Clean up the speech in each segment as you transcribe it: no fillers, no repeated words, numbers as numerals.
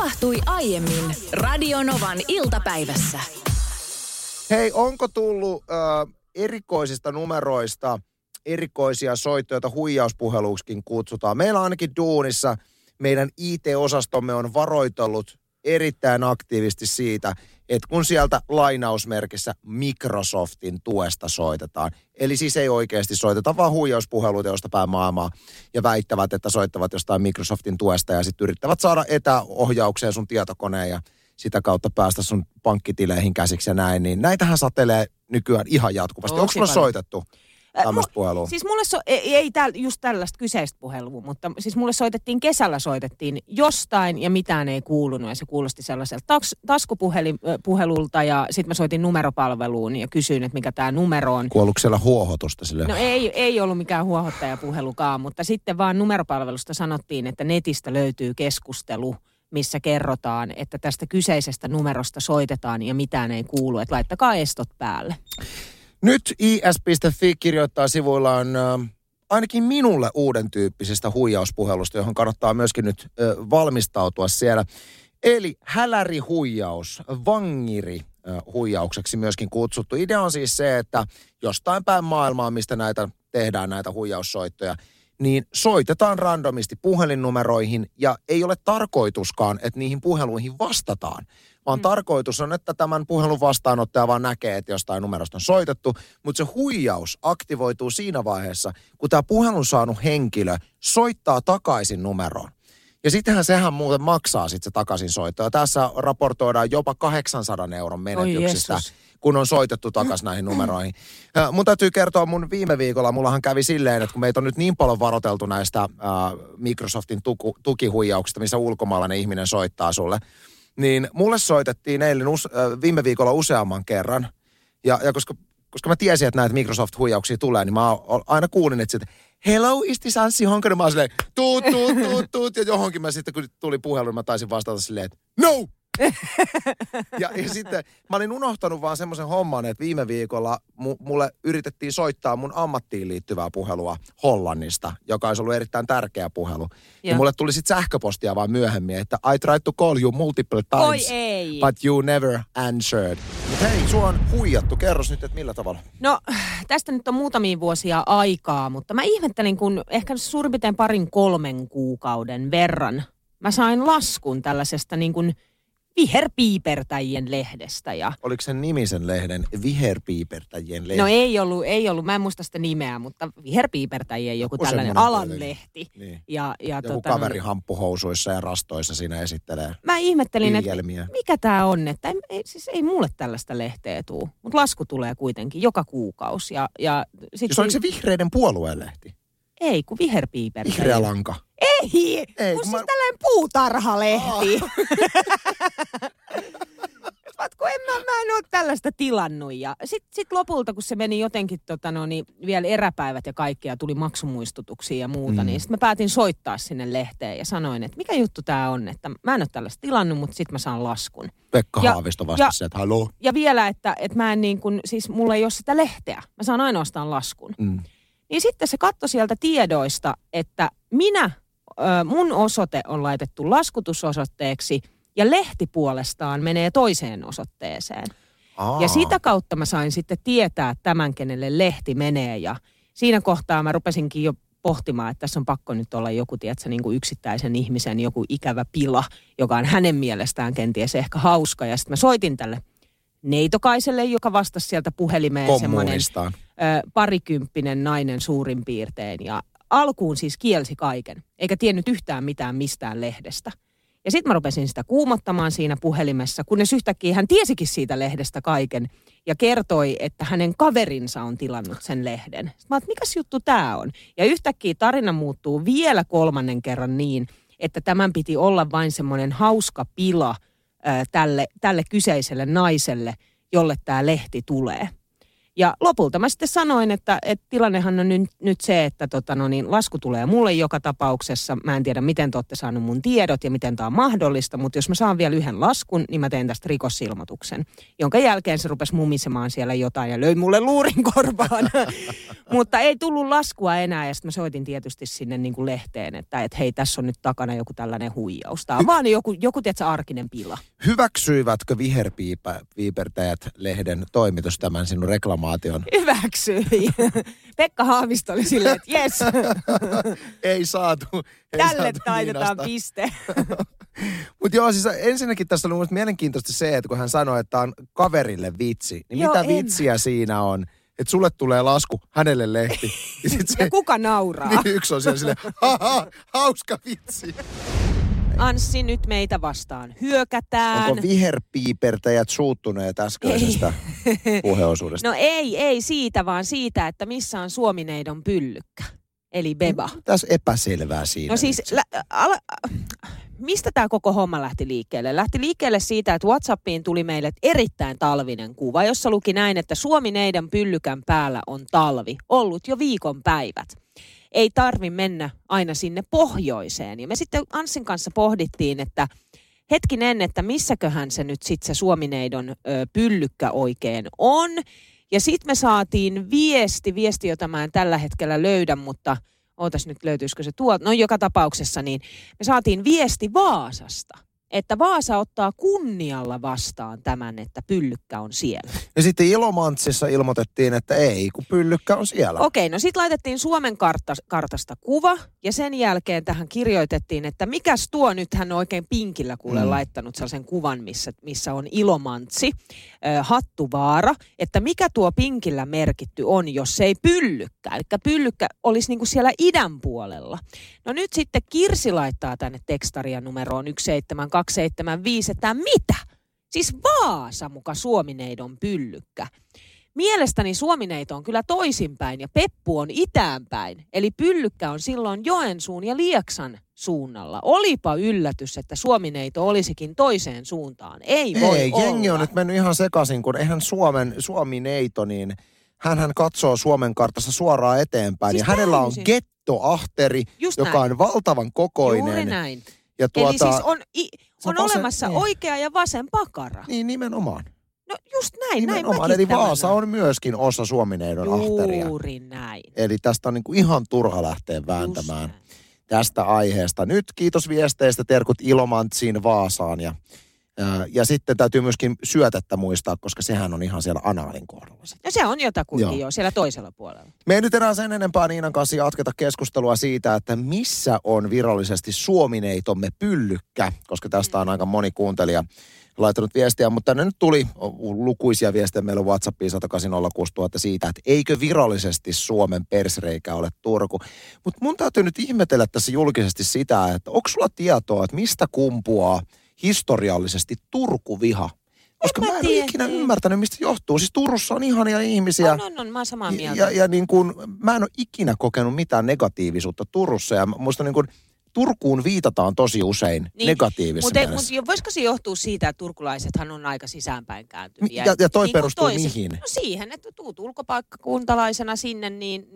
tapahtui aiemmin Radio Novan iltapäivässä. Hei, onko tullut erikoisista numeroista erikoisia soittoja, joita huijauspuheluksikin kutsutaan? Meillä ainakin duunissa meidän IT-osastomme on varoitellut erittäin aktiivisesti siitä, että kun sieltä lainausmerkissä Microsoftin tuesta soitetaan. Eli siis ei oikeasti soiteta, vaan huijauspuheluita jostain maailmaa ja väittävät, että soittavat jostain Microsoftin tuesta ja sitten yrittävät saada etäohjaukseen sun tietokoneen ja sitä kautta päästä sun pankkitileihin käsiksi ja näin. Niin näitähän satelee nykyään ihan jatkuvasti. Onko sulla soitettu tämmöistä puhelua? Siis mulle ei just tällaista kyseistä puhelua, mutta siis mulle soitettiin kesällä jostain ja mitään ei kuulunut ja se kuulosti sellaiselta taskupuhelulta ja sit mä soitin numeropalveluun ja kysyin, että mikä tää numero on. Kuollutko siellä huohotusta sille? No ei ollut mikään huohottajapuhelukaan, mutta sitten vaan numeropalvelusta sanottiin, että netistä löytyy keskustelu, missä kerrotaan, että tästä kyseisestä numerosta soitetaan ja mitään ei kuulu, että laittakaa estot päälle. Nyt is.fi kirjoittaa sivuillaan ainakin minulle uuden tyyppisestä huijauspuhelusta, johon kannattaa myöskin nyt valmistautua siellä. Eli hälärihuijaus, vangiri huijaukseksi myöskin kutsuttu. Idea on siis se, että jostain päin maailmaa, mistä näitä tehdään näitä huijaussoittoja, niin soitetaan randomisti puhelinnumeroihin ja ei ole tarkoituskaan, että niihin puheluihin vastataan. Vaan tarkoitus on, että tämän puhelun vastaanottaja vaan näkee, että jostain numerosta on soitettu, mutta se huijaus aktivoituu siinä vaiheessa, kun tämä puhelun saanut henkilö soittaa takaisin numeroon. Ja sittenhän sehän muuten maksaa sitten se takaisin soitto. Ja tässä raportoidaan jopa 800 € menetyksistä, kun on soitettu takaisin näihin numeroihin. Mun täytyy kertoa mun viime viikolla, mullahan kävi silleen, että kun meitä on nyt niin paljon varoteltu näistä Microsoftin tukihuijauksista, missä ulkomaalainen ihminen soittaa sulle, niin mulle soitettiin eilen viime viikolla useamman kerran. Ja koska mä tiesin, että näitä Microsoft-huijauksia tulee, niin mä aina kuulin, että hello, is this Anssi Honkanen? Mä oon silleen, tuut. Ja johonkin mä sitten, kun tuli puhelu, mä taisin vastata silleen, että no! Ja sitten mä olin unohtanut vaan semmoisen homman, että viime viikolla mulle yritettiin soittaa mun ammattiin liittyvää puhelua Hollannista, joka olisi ollut erittäin tärkeä puhelu. Ja mulle tuli sitten sähköpostia vaan myöhemmin, että I tried to call you multiple times, but you never answered. Mutta hei, sua on huijattu. Kerros nyt, että millä tavalla? No, tästä nyt on muutamia vuosia aikaa, mutta mä ihmettelin, kun ehkä suurin piirtein 2-3 kuukauden verran mä sain laskun tällaisesta niin kuin Viherpiipertäjien lehdestä. Ja oliko sen nimi sen lehden Viherpiipertäjien lehti? No ei ollut. Mä en muista sitä nimeä, mutta Viherpiipertäjien joku tällainen alanlehti. Niin. Ja joku kaveri hamppuhousuissa ja rastoissa siinä esittelee. Mä ihmettelin, iljelmiä. Että mikä tää on. Että ei mulle tällaista lehteä tuu. Mutta lasku tulee kuitenkin joka kuukausi. Ja oliko se vihreiden puolueen lehti? Ei, kun Viherpiipertäjien. Vihreä lanka. Ei, kun siis tällainen puutarhalehti. Vatko, mä en ole tällaista tilannut. Ja sit lopulta, kun se meni jotenkin vielä eräpäivät ja kaikkea, tuli maksumuistutuksia ja muuta, niin sit mä päätin soittaa sinne lehteen ja sanoin, että mikä juttu tää on, että mä en ole tällaista tilannut, mutta sit mä saan laskun. Pekka Haavisto vastasi, että haloo. Ja vielä, että mä en niin kuin, siis mulla ei ole sitä lehteä. Mä saan ainoastaan laskun. Niin sitten se katsoi sieltä tiedoista, että mun osoite on laitettu laskutusosoitteeksi ja lehti puolestaan menee toiseen osoitteeseen. Ja sitä kautta mä sain sitten tietää tämän, kenelle lehti menee. Ja siinä kohtaa mä rupesinkin jo pohtimaan, että tässä on pakko nyt olla joku, tiedätkö, niin kuin yksittäisen ihmisen joku ikävä pila, joka on hänen mielestään kenties ehkä hauska. Ja sitten mä soitin tälle neitokaiselle, joka vastasi sieltä puhelimeen semmoinen parikymppinen nainen suurin piirtein ja alkuun siis kielsi kaiken, eikä tiennyt yhtään mitään mistään lehdestä. Ja sitten mä rupesin sitä kuumottamaan siinä puhelimessa, kunnes yhtäkkiä hän tiesikin siitä lehdestä kaiken ja kertoi, että hänen kaverinsa on tilannut sen lehden. Sitten mä oon, mikäs juttu tää on? Ja yhtäkkiä tarina muuttuu vielä 3. kerran niin, että tämän piti olla vain semmoinen hauska pila tälle kyseiselle naiselle, jolle tää lehti tulee. Ja lopulta mä sitten sanoin, että tilannehan on nyt se, että lasku tulee mulle joka tapauksessa. Mä en tiedä, miten te olette saanut mun tiedot ja miten tää on mahdollista, mutta jos mä saan vielä yhden laskun, niin mä teen tästä rikosilmoituksen. Jonka jälkeen se rupesi mumisemaan siellä jotain ja löi mulle luurin korvaan. Mutta ei tullut laskua enää ja sitten mä soitin tietysti sinne niin kuin lehteen, että hei, tässä on nyt takana joku tällainen huijaus. Tää on vaan joku tiedätkö, arkinen pila. Hyväksyivätkö Viherpiipertäjät lehden toimitus tämän sinun reklamaation? Hyväksyi. Pekka Haavisto oli silleen, että jes. Ei saatu. Tälle taitetaan piste. Mutta joo, siis ensinnäkin tässä oli mun mielestä mielenkiintoista se, että kun hän sanoi, että on kaverille vitsi, niin joo, mitä vitsiä siinä on? Että sulle tulee lasku, hänelle lehti. Ja, ja kuka nauraa? Niin yksi on siellä silleen, hauska vitsi. Anssi, nyt meitä vastaan hyökätään. Onko viherpiipertäjät suuttuneet äskeisestä puheosuudesta? No ei siitä, vaan siitä, että missä on suomineidon pyllykkä, eli beba. Tässä epäselvää siinä. No siis, mistä tämä koko homma lähti liikkeelle? Lähti liikkeelle siitä, että WhatsAppiin tuli meille erittäin talvinen kuva, jossa luki näin, että suomineidon pyllykän päällä on talvi, ollut jo viikonpäivät. Ei tarvi mennä aina sinne pohjoiseen. Ja me sitten Anssin kanssa pohdittiin, että hetkinen, että missäköhän se nyt sitten se suomineidon pyllykkä oikein on. Ja sitten me saatiin viesti, jota mä en tällä hetkellä löydä, mutta ootas nyt löytyisikö se tuolta. No joka tapauksessa niin me saatiin viesti Vaasasta, että Vaasa ottaa kunnialla vastaan tämän, että pyllykkä on siellä. Ja sitten Ilomantsissa ilmoitettiin, että ei, kun pyllykkä on siellä. Okei, no sitten laitettiin Suomen kartasta kuva, ja sen jälkeen tähän kirjoitettiin, että mikäs tuo nyt hän on oikein pinkillä kuule laittanut sellaisen kuvan, missä on Ilomantsi, Hattuvaara, että mikä tuo pinkillä merkitty on, jos ei pyllykkä. Eli pyllykkä olisi niinku siellä idän puolella. No nyt sitten Kirsi laittaa tänne tekstaria numeroon 172. 275, että mitä? Siis Vaasa muka suomineidon pyllykkä. Mielestäni suomineito on kyllä toisinpäin ja peppu on itäänpäin. Eli pyllykkä on silloin Joensuun ja Lieksan suunnalla. Olipa yllätys, että suomineito olisikin toiseen suuntaan. Ei voi olla. Jengi on nyt mennyt ihan sekaisin, kun eihän suomineito, niin hänhän katsoo Suomen kartassa suoraan eteenpäin. Siis ja hänellä on gettoahteri, joka on valtavan kokoinen. Juuri näin. Ja eli siis on olemassa niin. Oikea ja vasen pakara. Niin, nimenomaan. No just näin. Nimenomaan, eli Vaasa on myöskin osa suomineidon ahteria. Juuri näin. Eli tästä on niinku ihan turha lähteä vääntämään tästä aiheesta. Nyt kiitos viesteistä, terkut Ilomantsiin, Vaasaan. Ja sitten täytyy myöskin syötettä muistaa, koska sehän on ihan siellä anaalin kohdalla. No se on jotakuinkin joo, siellä toisella puolella. Me ei nyt enää sen enempää Niinan kanssa jatketa keskustelua siitä, että missä on virallisesti suomineitomme pyllykkä, koska tästä on aika moni kuuntelija laittanut viestiä, mutta tänne nyt tuli lukuisia viestejä meillä WhatsAppiin 1806000 siitä, että eikö virallisesti Suomen persreikä ole Turku. Mutta mun täytyy nyt ihmetellä tässä julkisesti sitä, että onko sulla tietoa, että mistä kumpuaa historiallisesti Turku-viha. Koska mä en ole ikinä ymmärtänyt, mistä se johtuu. Siis Turussa on ihania ihmisiä. On, mä oon samaa mieltä. Ja niin kuin, mä en ole ikinä kokenut mitään negatiivisuutta Turussa. Ja musta niin kuin, Turkuun viitataan tosi usein negatiivisessa mielessä. Mutta voisiko se johtua siitä, että turkulaisethan on aika sisäänpäin kääntyviä? Ja toi niin perustuu mihin? No siihen, että tuut ulkopaikkakuntalaisena sinne, niin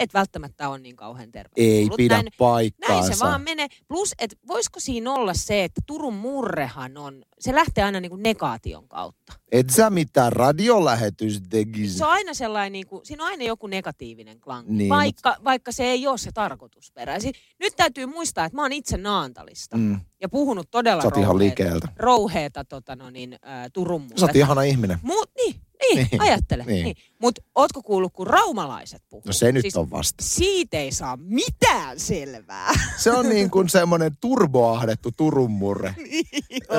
et välttämättä ole niin kauhean tervetullut. Ei pidä paikkaansa. Näin se vaan menee. Plus, että voisiko siinä olla se, että Turun murrehan on, se lähtee aina niin kuin negaation kautta. Et sä mitään radiolähetys tekisi. Se on aina sellainen, niin kuin, siinä on aina joku negatiivinen klanki, niin, vaikka se ei ole se tarkoitusperä. Nyt täytyy muistaa, että mä oon itse Naantalista ja puhunut todella rouheeta Turun muuta. Sä oot ihana ihminen. Niin, ajattele. Niin. Mutta ootko kuullut, kun raumalaiset puhuu? No se nyt siis on vasta. Siitä ei saa mitään selvää. Se on niin kuin semmoinen turboahdettu Turun murre.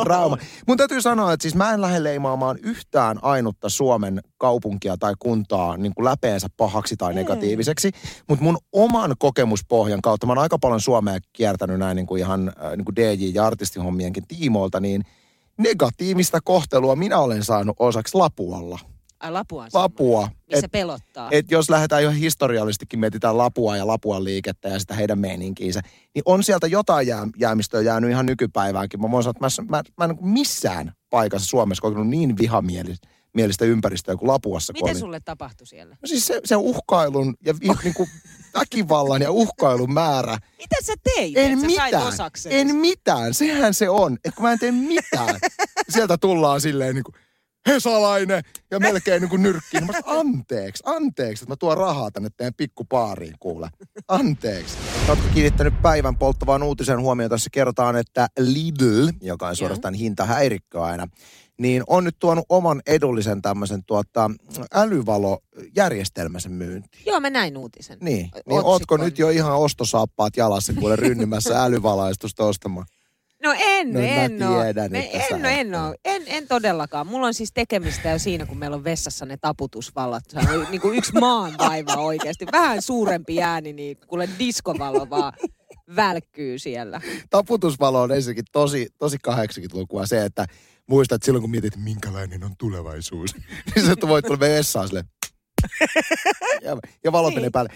Rauma. Mun täytyy sanoa, että siis mä en lähde leimaamaan yhtään ainutta Suomen kaupunkia tai kuntaa niin kuin läpeensä pahaksi tai negatiiviseksi. Mutta mun oman kokemuspohjan kautta, mä oon aika paljon Suomea kiertänyt näin niin kuin ihan niin kuin DJ- ja artistihommienkin tiimoilta, niin negatiivista kohtelua minä olen saanut osaksi Lapualla. Lapua. Missä pelottaa. Et jos lähdetään jo historiallisestikin, mietitään Lapua ja Lapuan liikettä ja sitä heidän meininkiinsä, niin on sieltä jotain jäämistöä jäänyt ihan nykypäiväänkin. Mä voin sanoa, että mä en missään paikassa Suomessa kokenut niin vihamielistä mielistä ympäristöä kuin Lapuassa. Miten sulle tapahtui siellä? No siis se uhkailun ja niinku väkivallan ja uhkailun määrä. Mitä sä teit? En mitään. Sehän se on. Että kun mä en tee mitään. Sieltä tullaan silleen niinku hesalainen ja melkein niinku nyrkkiin. Mä sanoin, anteeksi, että mä tuon rahaa tänne teidän pikkupaariin kuule. Anteeksi. Oletko kiinnittänyt päivän polttavaan uutisen huomiota, jossa kerrotaan, että Lidl, joka on suorastaan hintahäirikkö aina, niin on nyt tuonut oman edullisen tämmöisen älyvalojärjestelmänsä myyntiin. Joo, mä näin uutisen. Niin ootko nyt jo ihan ostosaappaat jalassa kuule rynnimässä älyvalaistusta ostamaan? En todellakaan. Mulla on siis tekemistä jo siinä, kun meillä on vessassa ne taputusvalot. Se on niin kuin yksi maan vaiva oikeasti. Vähän suurempi ääni, niin kuule diskovalo vaan välkkyy siellä. Taputusvalo on ensinnäkin tosi 80-lukua se, että muistat silloin, kun mietit, minkälainen on tulevaisuus. Niin sä voit tulla vessaan silleen. Ja valo menee päälle.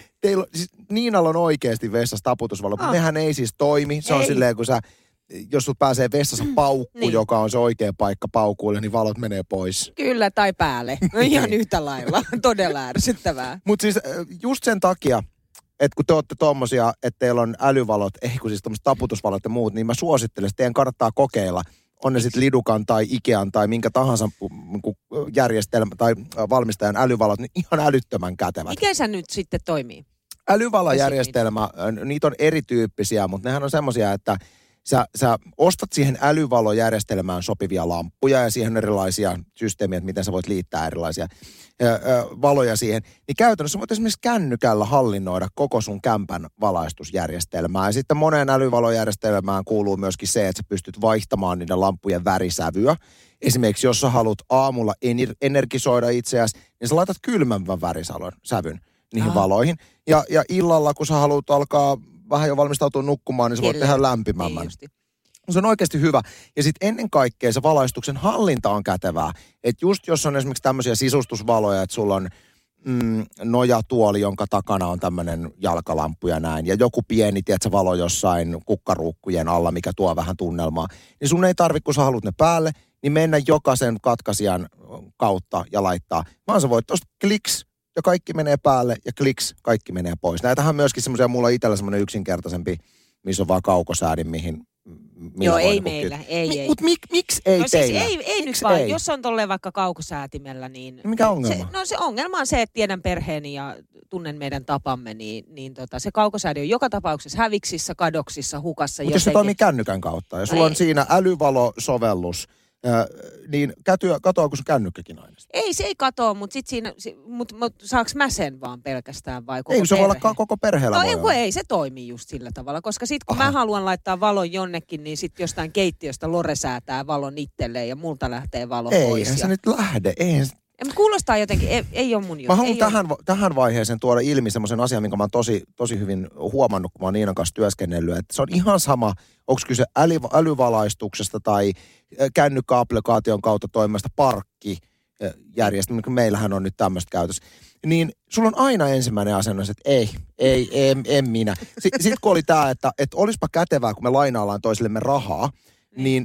Siis Niinalla on oikeasti vessassa taputusvalo, mutta nehän ei siis toimi. Se on silleen, kun sä... Jos sulla pääsee vessassa paukku, joka on se oikea paikka paukuille, niin valot menee pois. Kyllä, tai päälle. No ihan yhtä lailla. Todella ärsyttävää. Mutta siis just sen takia, että kun te ootte tommosia, että teillä on älyvalot, siis tommoset taputusvalot ja muut, niin mä suosittelen, että teidän kannattaa kokeilla. On ne sitten Lidukan tai Ikean tai minkä tahansa järjestelmä tai valmistajan älyvalot, niin ihan älyttömän kätevät. Mikä sä nyt sitten toimii? Älyvalojärjestelmä, niitä on erityyppisiä, mutta nehän on semmosia, että sä ostat siihen älyvalojärjestelmään sopivia lamppuja ja siihen erilaisia systeemejä, miten sä voit liittää erilaisia valoja siihen. Niin käytännössä voit esimerkiksi kännykällä hallinnoida koko sun kämpän valaistusjärjestelmää. Ja sitten moneen älyvalojärjestelmään kuuluu myöskin se, että sä pystyt vaihtamaan niiden lamppujen värisävyä. Esimerkiksi jos sä haluat aamulla energisoida itseäsi, niin sä laitat kylmemmän värisävyn niihin valoihin. Ja illalla, kun sä haluat alkaa... vähän jo valmistautua nukkumaan, niin se voi tehdä lämpimämmän. Se on oikeasti hyvä. Ja sitten ennen kaikkea se valaistuksen hallinta on kätevää. Että just jos on esimerkiksi tämmöisiä sisustusvaloja, että sulla on nojatuoli, jonka takana on tämmöinen jalkalamppu ja näin, ja joku pieni, tiedätkö, valo jossain kukkaruukkujen alla, mikä tuo vähän tunnelmaa, niin sun ei tarvitse, kun sä haluat ne päälle, niin mennä jokaisen katkaisijan kautta ja laittaa. Vaan sä voit tuosta kliks, ja kaikki menee päälle, ja kliks, kaikki menee pois. Näitähän on myöskin semmoisia, mulla on itsellä semmoinen yksinkertaisempi, missä on vaan kaukosäädin, mihin joo, ei meillä, ei. Mutta miksi ei teillä? Siis ei nyt vaan, ei? Jos on tolleen vaikka kaukosäätimellä, niin... Mikä ongelma? Se ongelma on se, että tiedän perheeni ja tunnen meidän tapamme, niin se kaukosäädi on joka tapauksessa häviksissä, kadoksissa, hukassa. Mutta jos se toimii kännykän kautta, ja sulla on siinä älyvalosovellus... niin katoako sun kännykkäkin aina? Ei, se ei katoa, mutta sitten siinä, saaks mä sen vaan pelkästään vai koko perhe? Ei, se voi olla koko perheellä. No ei, se toimii just sillä tavalla, koska sitten kun mä haluan laittaa valon jonnekin, niin sitten jostain keittiöstä Lore säätää valon itselleen ja multa lähtee valo pois. Eihän se nyt lähde, eihän se... Kuulostaa jotenkin, ei ole mun juttu. Mä haluan tähän vaiheeseen tuoda ilmi semmoisen asian, minkä mä oon tosi hyvin huomannut, kun mä oon Niinan kanssa työskennellyt. Että se on ihan sama, onko kyse älyvalaistuksesta tai kännykkäaplikaation kautta toimivasta parkkijärjestelmä, kun meillähän on nyt tämmöistä käytössä. Niin sulla on aina ensimmäinen asennus, että en minä. Sitten kun oli tämä, että olispa kätevää, kun me lainaillaan toisillemme rahaa,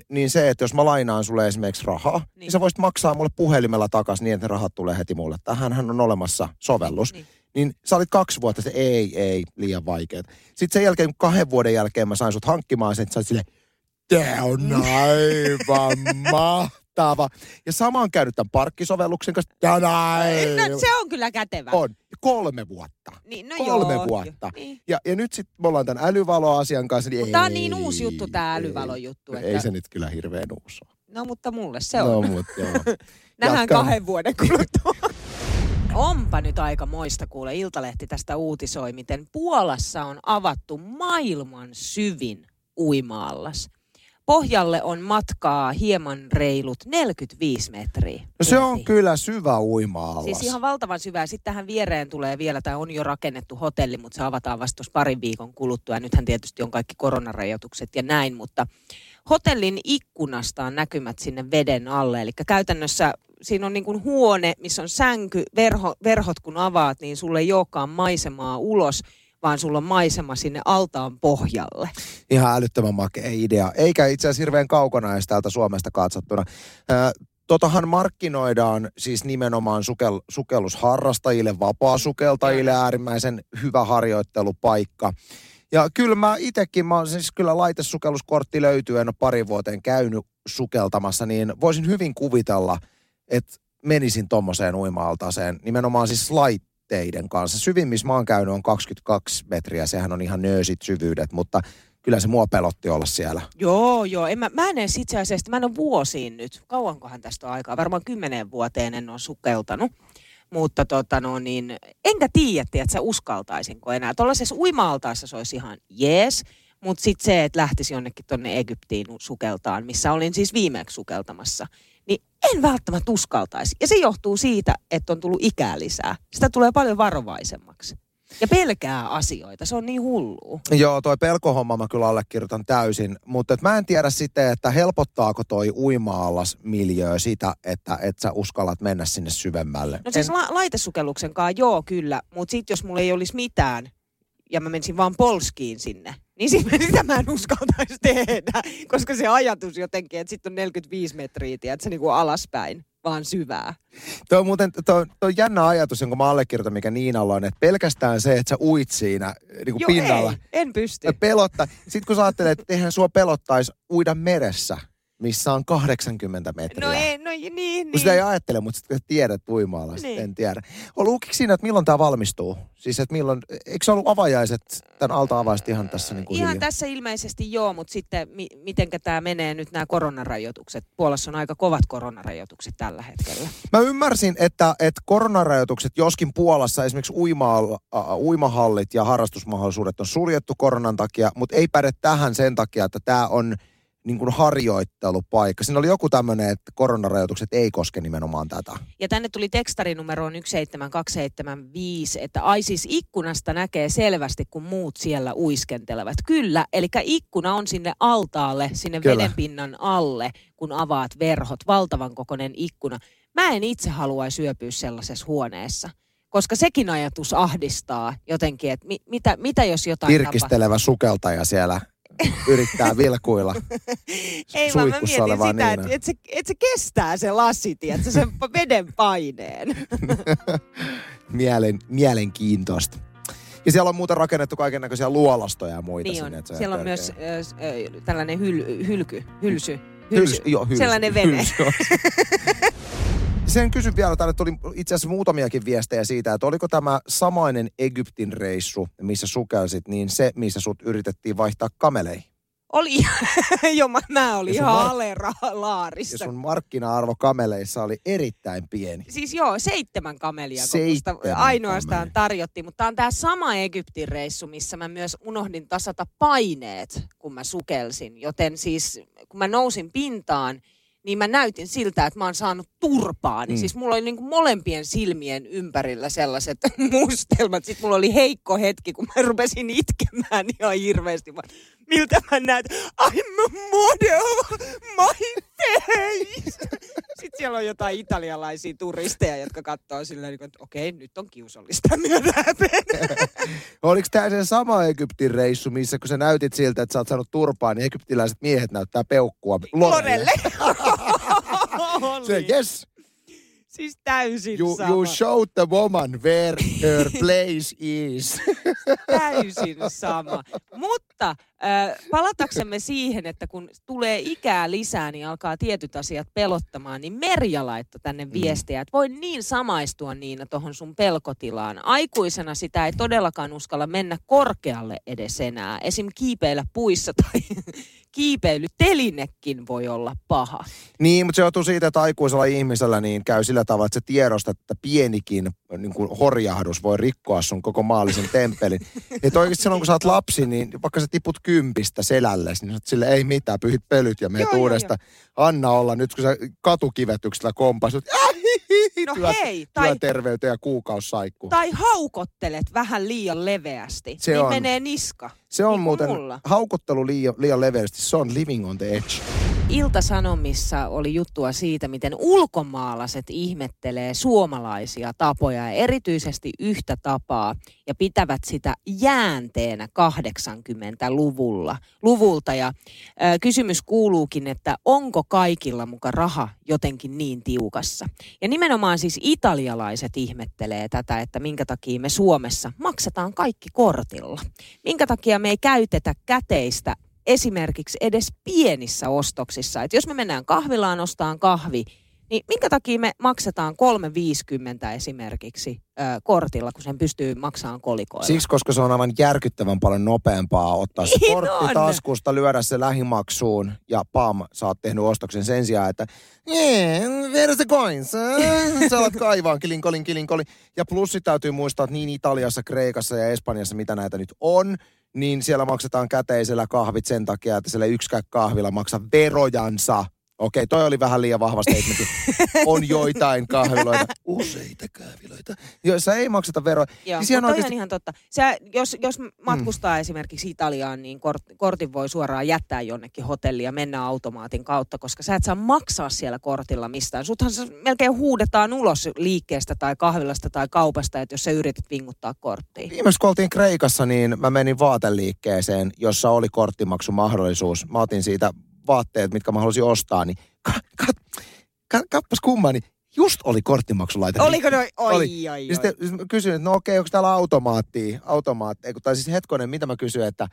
niin se, että jos mä lainaan sulle esimerkiksi rahaa, niin sä voisit maksaa mulle puhelimella takaisin niin, että ne rahat tulee heti mulle. Tähänhän on olemassa sovellus. Niin sä olit 2 vuotta, että ei, liian vaikeet. Sitten sen jälkeen, 2 vuoden jälkeen mä sain sut hankkimaan sen, että sä olit silleen, tää on aivan mahtava. Ja sama on käynyt tämän parkkisovelluksen kanssa. No, se on kyllä kätevä. On. 3 vuotta. Niin, no 3 vuotta. Niin. Ja nyt sitten me ollaan tämän älyvalo-asian kanssa. Niin tämä on niin uusi juttu, tämä älyvalojuttu. Ei se nyt kyllä hirveän uusi. No, mutta mulle se on. No, mutta joo. Nähdään 2 vuoden kuluttua. Onpa nyt aika moista kuule. Iltalehti tästä uutisoi, miten Puolassa on avattu maailman syvin uimaallas. Pohjalle on matkaa hieman reilut 45 metriä. No se on kyllä syvä uima-allas. Siis ihan valtavan syvää. Sitten tähän viereen tulee vielä, tämä on jo rakennettu hotelli, mutta se avataan vasta 2 viikon kuluttua. Ja nythän tietysti on kaikki koronarajoitukset ja näin, mutta hotellin ikkunasta on näkymät sinne veden alle. Eli käytännössä siinä on niin kuin huone, missä on sänky, verhot kun avaat, niin sulle ei olekaan maisemaa ulos, vaan sulla on maisema sinne altaan pohjalle. Ihan älyttömän makea idea. Eikä itse asiassa hirveän kaukana edes täältä Suomesta katsottuna. Totahan markkinoidaan siis nimenomaan sukellusharrastajille, vapaasukeltajille äärimmäisen hyvä harjoittelupaikka. Ja kyllä mä itsekin, siis kyllä laitesukelluskortti löytyy, en ole parin vuoteen käynyt sukeltamassa, niin voisin hyvin kuvitella, että menisin tommoseen uima-altaaseen, nimenomaan siis laitteiden kanssa. Syvin, missä mä oon käynyt, on 22 metriä, sehän on ihan nöösit syvyydet, mutta kyllä se mua pelotti olla siellä. Joo. Mä en edes itse asiassa, mä en ole vuosiin nyt. Kauankohan tästä on aikaa? Varmaan 10 vuoteen en ole sukeltanut. Mutta enkä tiedä, että sä uskaltaisinko enää. Tuollaisessa uima-altaassa se olisi ihan jees, mutta sitten se, että lähtisi jonnekin tonne Egyptiin sukeltaan, missä olin siis viimeksi sukeltamassa, niin en välttämättä uskaltaisi. Ja se johtuu siitä, että on tullut ikää lisää. Sitä tulee paljon varovaisemmaksi. Ja pelkää asioita, se on niin hullua. Joo, toi pelkohomma mä kyllä allekirjoitan täysin, mutta mä en tiedä sitten, että helpottaako toi uima-allasmiljöö sitä, että sä uskallat mennä sinne syvemmälle. No siis laitesukelluksenkaan joo kyllä, mutta sit jos mulla ei olisi mitään ja mä menisin vaan polskiin sinne, niin sitä mä en uskaltaisi tehdä, koska se ajatus jotenkin, että sit on 45 metriä, tiedätkö, niin kuin alaspäin. Vaan syvää. Tuo on muuten toi jännä ajatus, jonka mä allekirjoitan, mikä Niinalla on, että pelkästään se, että sä uit siinä niin kuin pinnalla. Joo, en pysty. Sitten kun sä ajattelet, että eihän sua pelottaisi uida meressä, missä on 80 metriä. No ei, niin. Sitä ei ajattele, mutta sitten tiedät uimaalla, niin. En tiedä. Luukiko siinä, että milloin tämä valmistuu? Siis, että milloin, eikö se ollut avajaiset, tämän alta-avaiset ihan tässä niin kuin ihan hiljaa? Tässä ilmeisesti joo, mutta sitten mitenkä tämä menee nyt nämä koronarajoitukset? Puolassa on aika kovat koronarajoitukset tällä hetkellä. Mä ymmärsin, että koronarajoitukset, joskin Puolassa esimerkiksi uimahallit ja harrastusmahdollisuudet on suljettu koronan takia, mutta ei päde tähän sen takia, että tämä on niin kuin harjoittelupaikka. Siinä oli joku tämmöinen, että koronarajoitukset ei koske nimenomaan tätä. Ja tänne tuli tekstarinumeroon 17275, että siis ikkunasta näkee selvästi, kun muut siellä uiskentelevat. Kyllä, eli ikkuna on sinne altaalle, sinne kyllä vedenpinnan alle, kun avaat verhot. Valtavan kokoinen ikkuna. Mä en itse haluaisi yöpyä sellaisessa huoneessa, koska sekin ajatus ahdistaa jotenkin, että mitä jos jotain virkistelevä tapahtuu. Sukeltaja siellä yrittää vilkuilla ei vaan mä mietin sitä, että se kestää se lasi, tiedätkö, sen veden paineen. Mielenkiintoista. Ja siellä on muuten rakennettu kaiken näköisiä luolastoja ja muita. Niin on. Sinne, siellä on myös tällainen hylsy. Sellainen vene. Sen kysyn vielä, tänne tuli itse asiassa muutamiakin viestejä siitä, että oliko tämä samainen Egyptin reissu, missä sukelsit, niin se, missä sut yritettiin vaihtaa kameleihin. Oli, jo mä olin ihan alelaarissa. Ja sun markkina-arvo kameleissa oli erittäin pieni. Siis joo, 7 kamelia. 7 ainoastaan kamelia tarjottiin, mutta on tämä sama Egyptin reissu, missä mä myös unohdin tasata paineet, kun mä sukelsin. Joten siis, kun mä nousin pintaan, niin mä näytin siltä, että mä oon saanut turpaa. Niin siis mulla oli niinku molempien silmien ympärillä sellaiset mustelmat. Sitten mulla oli heikko hetki, kun mä rupesin itkemään ihan hirveästi. Miltä mä näytän? I'm a model, my face! Sitten siellä on jotain italialaisia turisteja, jotka katsoo silleen, että okei, nyt on kiusallista myötä. Oliko tämä se sama Egyptin reissu, missä kun sä näytit siltä, että sä oot saanut turpaa, niin egyptiläiset miehet näyttää peukkua Lorelle. Se, yes. Siis täysin sama. You show the woman where her place is. Täysin sama. Mutta palataksemme siihen, että kun tulee ikää lisää, niin alkaa tietyt asiat pelottamaan, niin Merja laittoi tänne viestejä, että voi niin samaistua Niina tuohon sun pelkotilaan. Aikuisena sitä ei todellakaan uskalla mennä korkealle edes enää. Esim. Kiipeillä puissa tai kiipeilytelinekin voi olla paha. Niin, mutta se johtuu siitä, että aikuisella ihmisellä niin käy sillä tavalla, että se tiedostaa, että pienikin niin kuin horjahdus voi rikkoa sun koko maallisen temppelin. Että oikeasti silloin, kun sä oot lapsi, niin vaikka sä tiput 10 selälle, niin sille ei mitään, pyhit pölyt ja meet uudestaan. Anna olla nyt, kun sä katukivetyksellä kompasut. No hei! Työterveyteen ja kuukaussaikku. Tai haukottelet vähän liian leveästi, se niin on, menee niska. Se on niin muuten haukottelu liian leveästi. Se on living on the edge. Ilta-Sanomissa oli juttua siitä, miten ulkomaalaiset ihmettelee suomalaisia tapoja ja erityisesti yhtä tapaa ja pitävät sitä jäänteenä 80-luvulta. Ja kysymys kuuluukin, että onko kaikilla muka raha jotenkin niin tiukassa. Ja nimenomaan siis italialaiset ihmettelee tätä, että minkä takia me Suomessa maksetaan kaikki kortilla. Minkä takia me ei käytetä käteistä esimerkiksi edes pienissä ostoksissa. Että jos me mennään kahvilaan ostaan kahvi, niin minkä takia me maksetaan 3,50 esimerkiksi kortilla, kun sen pystyy maksamaan kolikoilla? Siksi, koska se on aivan järkyttävän paljon nopeampaa ottaa se kortti taskusta, lyödä se lähimaksuun ja pam, sä oot tehnyt ostoksen sen sijaan, että where's the coins? Sä alat kaivaa, kilin kolin. Ja plussi täytyy muistaa, että niin Italiassa, Kreikassa ja Espanjassa, mitä näitä nyt on, niin siellä maksetaan käteisellä kahvit sen takia, että siellä yksikään kahvila maksaa verojansa. Okei, toi oli vähän liian vahva statementti. On joitain kahviloita, useita kahviloita, joissa ei makseta veroja. Joo, niin mutta oikeasti on ihan totta. Sä, jos matkustaa esimerkiksi Italiaan, niin kortin voi suoraan jättää jonnekin hotelliin ja mennä automaatin kautta, koska sä et saa maksaa siellä kortilla mistään. Suthan melkein huudetaan ulos liikkeestä tai kahvilasta tai kaupasta, että jos sä yrität vinguttaa korttia. Viimeksi kun oltiin Kreikassa, niin mä menin vaateliikkeeseen, jossa oli korttimaksumahdollisuus. Mä otin siitä vaatteet, mitkä mä halusin ostaa, niin kappas kummaa, niin just oli korttimaksulaite. Oliko noin? Oi. Ja sitten kysyin, että no okei, onko täällä automaattia? Tai siis hetkonen, mitä mä kysyin, että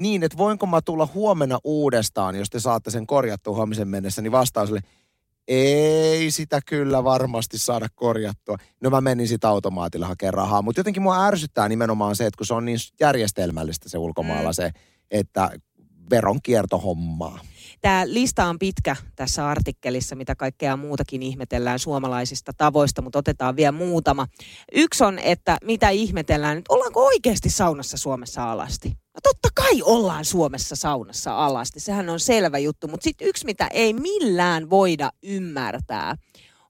niin, että voinko mä tulla huomenna uudestaan, jos te saatte sen korjattua huomisen mennessä, niin vastaus oli, ei sitä kyllä varmasti saada korjattua. No mä menin sit automaatilla hakemaan rahaa, mutta jotenkin mua ärsyttää nimenomaan se, että kun se on niin järjestelmällistä se ulkomaalaisen, että veronkiertohommaa. Tämä lista on pitkä tässä artikkelissa, mitä kaikkea muutakin ihmetellään suomalaisista tavoista, mutta otetaan vielä muutama. Yksi on, että mitä ihmetellään nyt, ollaanko oikeasti saunassa Suomessa alasti? No totta kai ollaan Suomessa saunassa alasti, sehän on selvä juttu, mutta sitten yksi, mitä ei millään voida ymmärtää,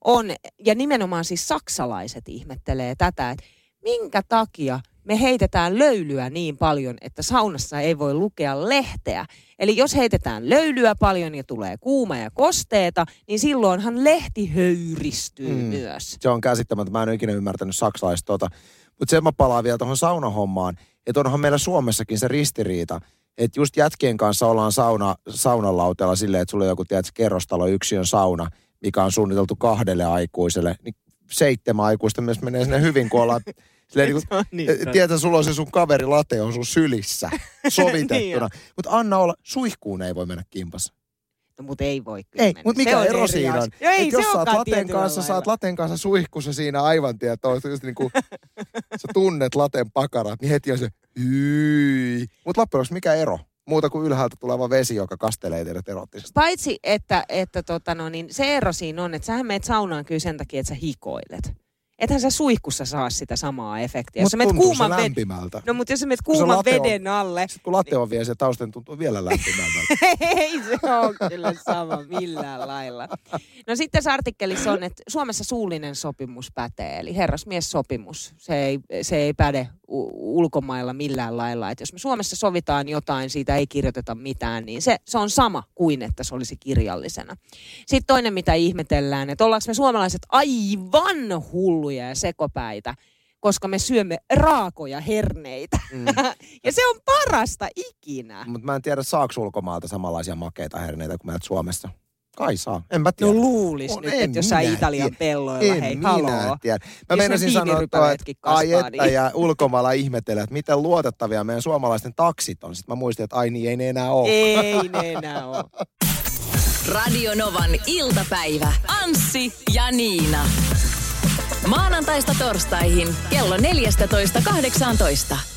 on, ja nimenomaan siis saksalaiset ihmettelee tätä, että minkä takia me heitetään löylyä niin paljon, että saunassa ei voi lukea lehteä. Eli jos heitetään löylyä paljon ja tulee kuuma ja kosteeta, niin silloinhan lehti höyristyy myös. Se on käsittämätöntä. Mä en ole ikinä ymmärtänyt saksalaista tota. Mutta sen mä palaan vielä tuohon saunahommaan. Että onhan meillä Suomessakin se ristiriita. Että just jätkien kanssa ollaan saunanlauteella silleen, että sulla on joku kerrostalo, yksiön sauna, mikä on suunniteltu 2 aikuiselle. Niin 7 aikuista myös menee sinne hyvin, kun ollaan tiedätkö, sulla on se sun kaveri late on sun sylissä sovitettuna. niin mutta anna olla, suihkuun ei voi mennä kimpassa. No mut ei voi kyllä ei, mennä. Mutta mikä ero siinä on? No ei, jos saat laten kanssa suihkussa siinä aivan tietoa, just niin kuin sä tunnet laten pakarat, niin heti on se hyy. Mutta loppujen mikä ero? Muuta kuin ylhäältä tuleva vesi, joka kastelee teidät erottisesti. Paitsi, että se ero siinä on, että sähän meet saunaan kyllä sen takia, että sä hikoilet. Ethän sä suihkussa saa sitä samaa efektiä. Mutta tuntuu se lämpimältä. No mutta jos sä menet kuuman veden alle. Sitten kun latte on vielä se tausten tuntuu vielä lämpimältä. Ei se on kyllä sama millään lailla. No sitten tässä artikkelissa on, että Suomessa suullinen sopimus pätee. Eli herrasmies-sopimus. Se ei päde ulkomailla millään lailla. Että jos me Suomessa sovitaan jotain, siitä ei kirjoiteta mitään, niin se on sama kuin, että se olisi kirjallisena. Sitten toinen, mitä ihmetellään, että ollaanko me suomalaiset aivan hulluja ja sekopäitä, koska me syömme raakoja herneitä. Ja se on parasta ikinä. Mutta mä en tiedä, saako ulkomaalta samanlaisia makeita herneitä kuin meiltä Suomessa. Kai saa. En mä tiedä. No luulis nyt, että jos sä Italian pelloilla, hei, haloo. Mä meinasin sanoa, että ja ulkomailla ihmetellä, että miten luotettavia meidän suomalaisten taksit on. Sitten mä muistin, että ai niin, ei ne enää ole. Ei ne enää ole. Radio Novan iltapäivä. Anssi ja Niina. Maanantaista torstaihin kello 14.18.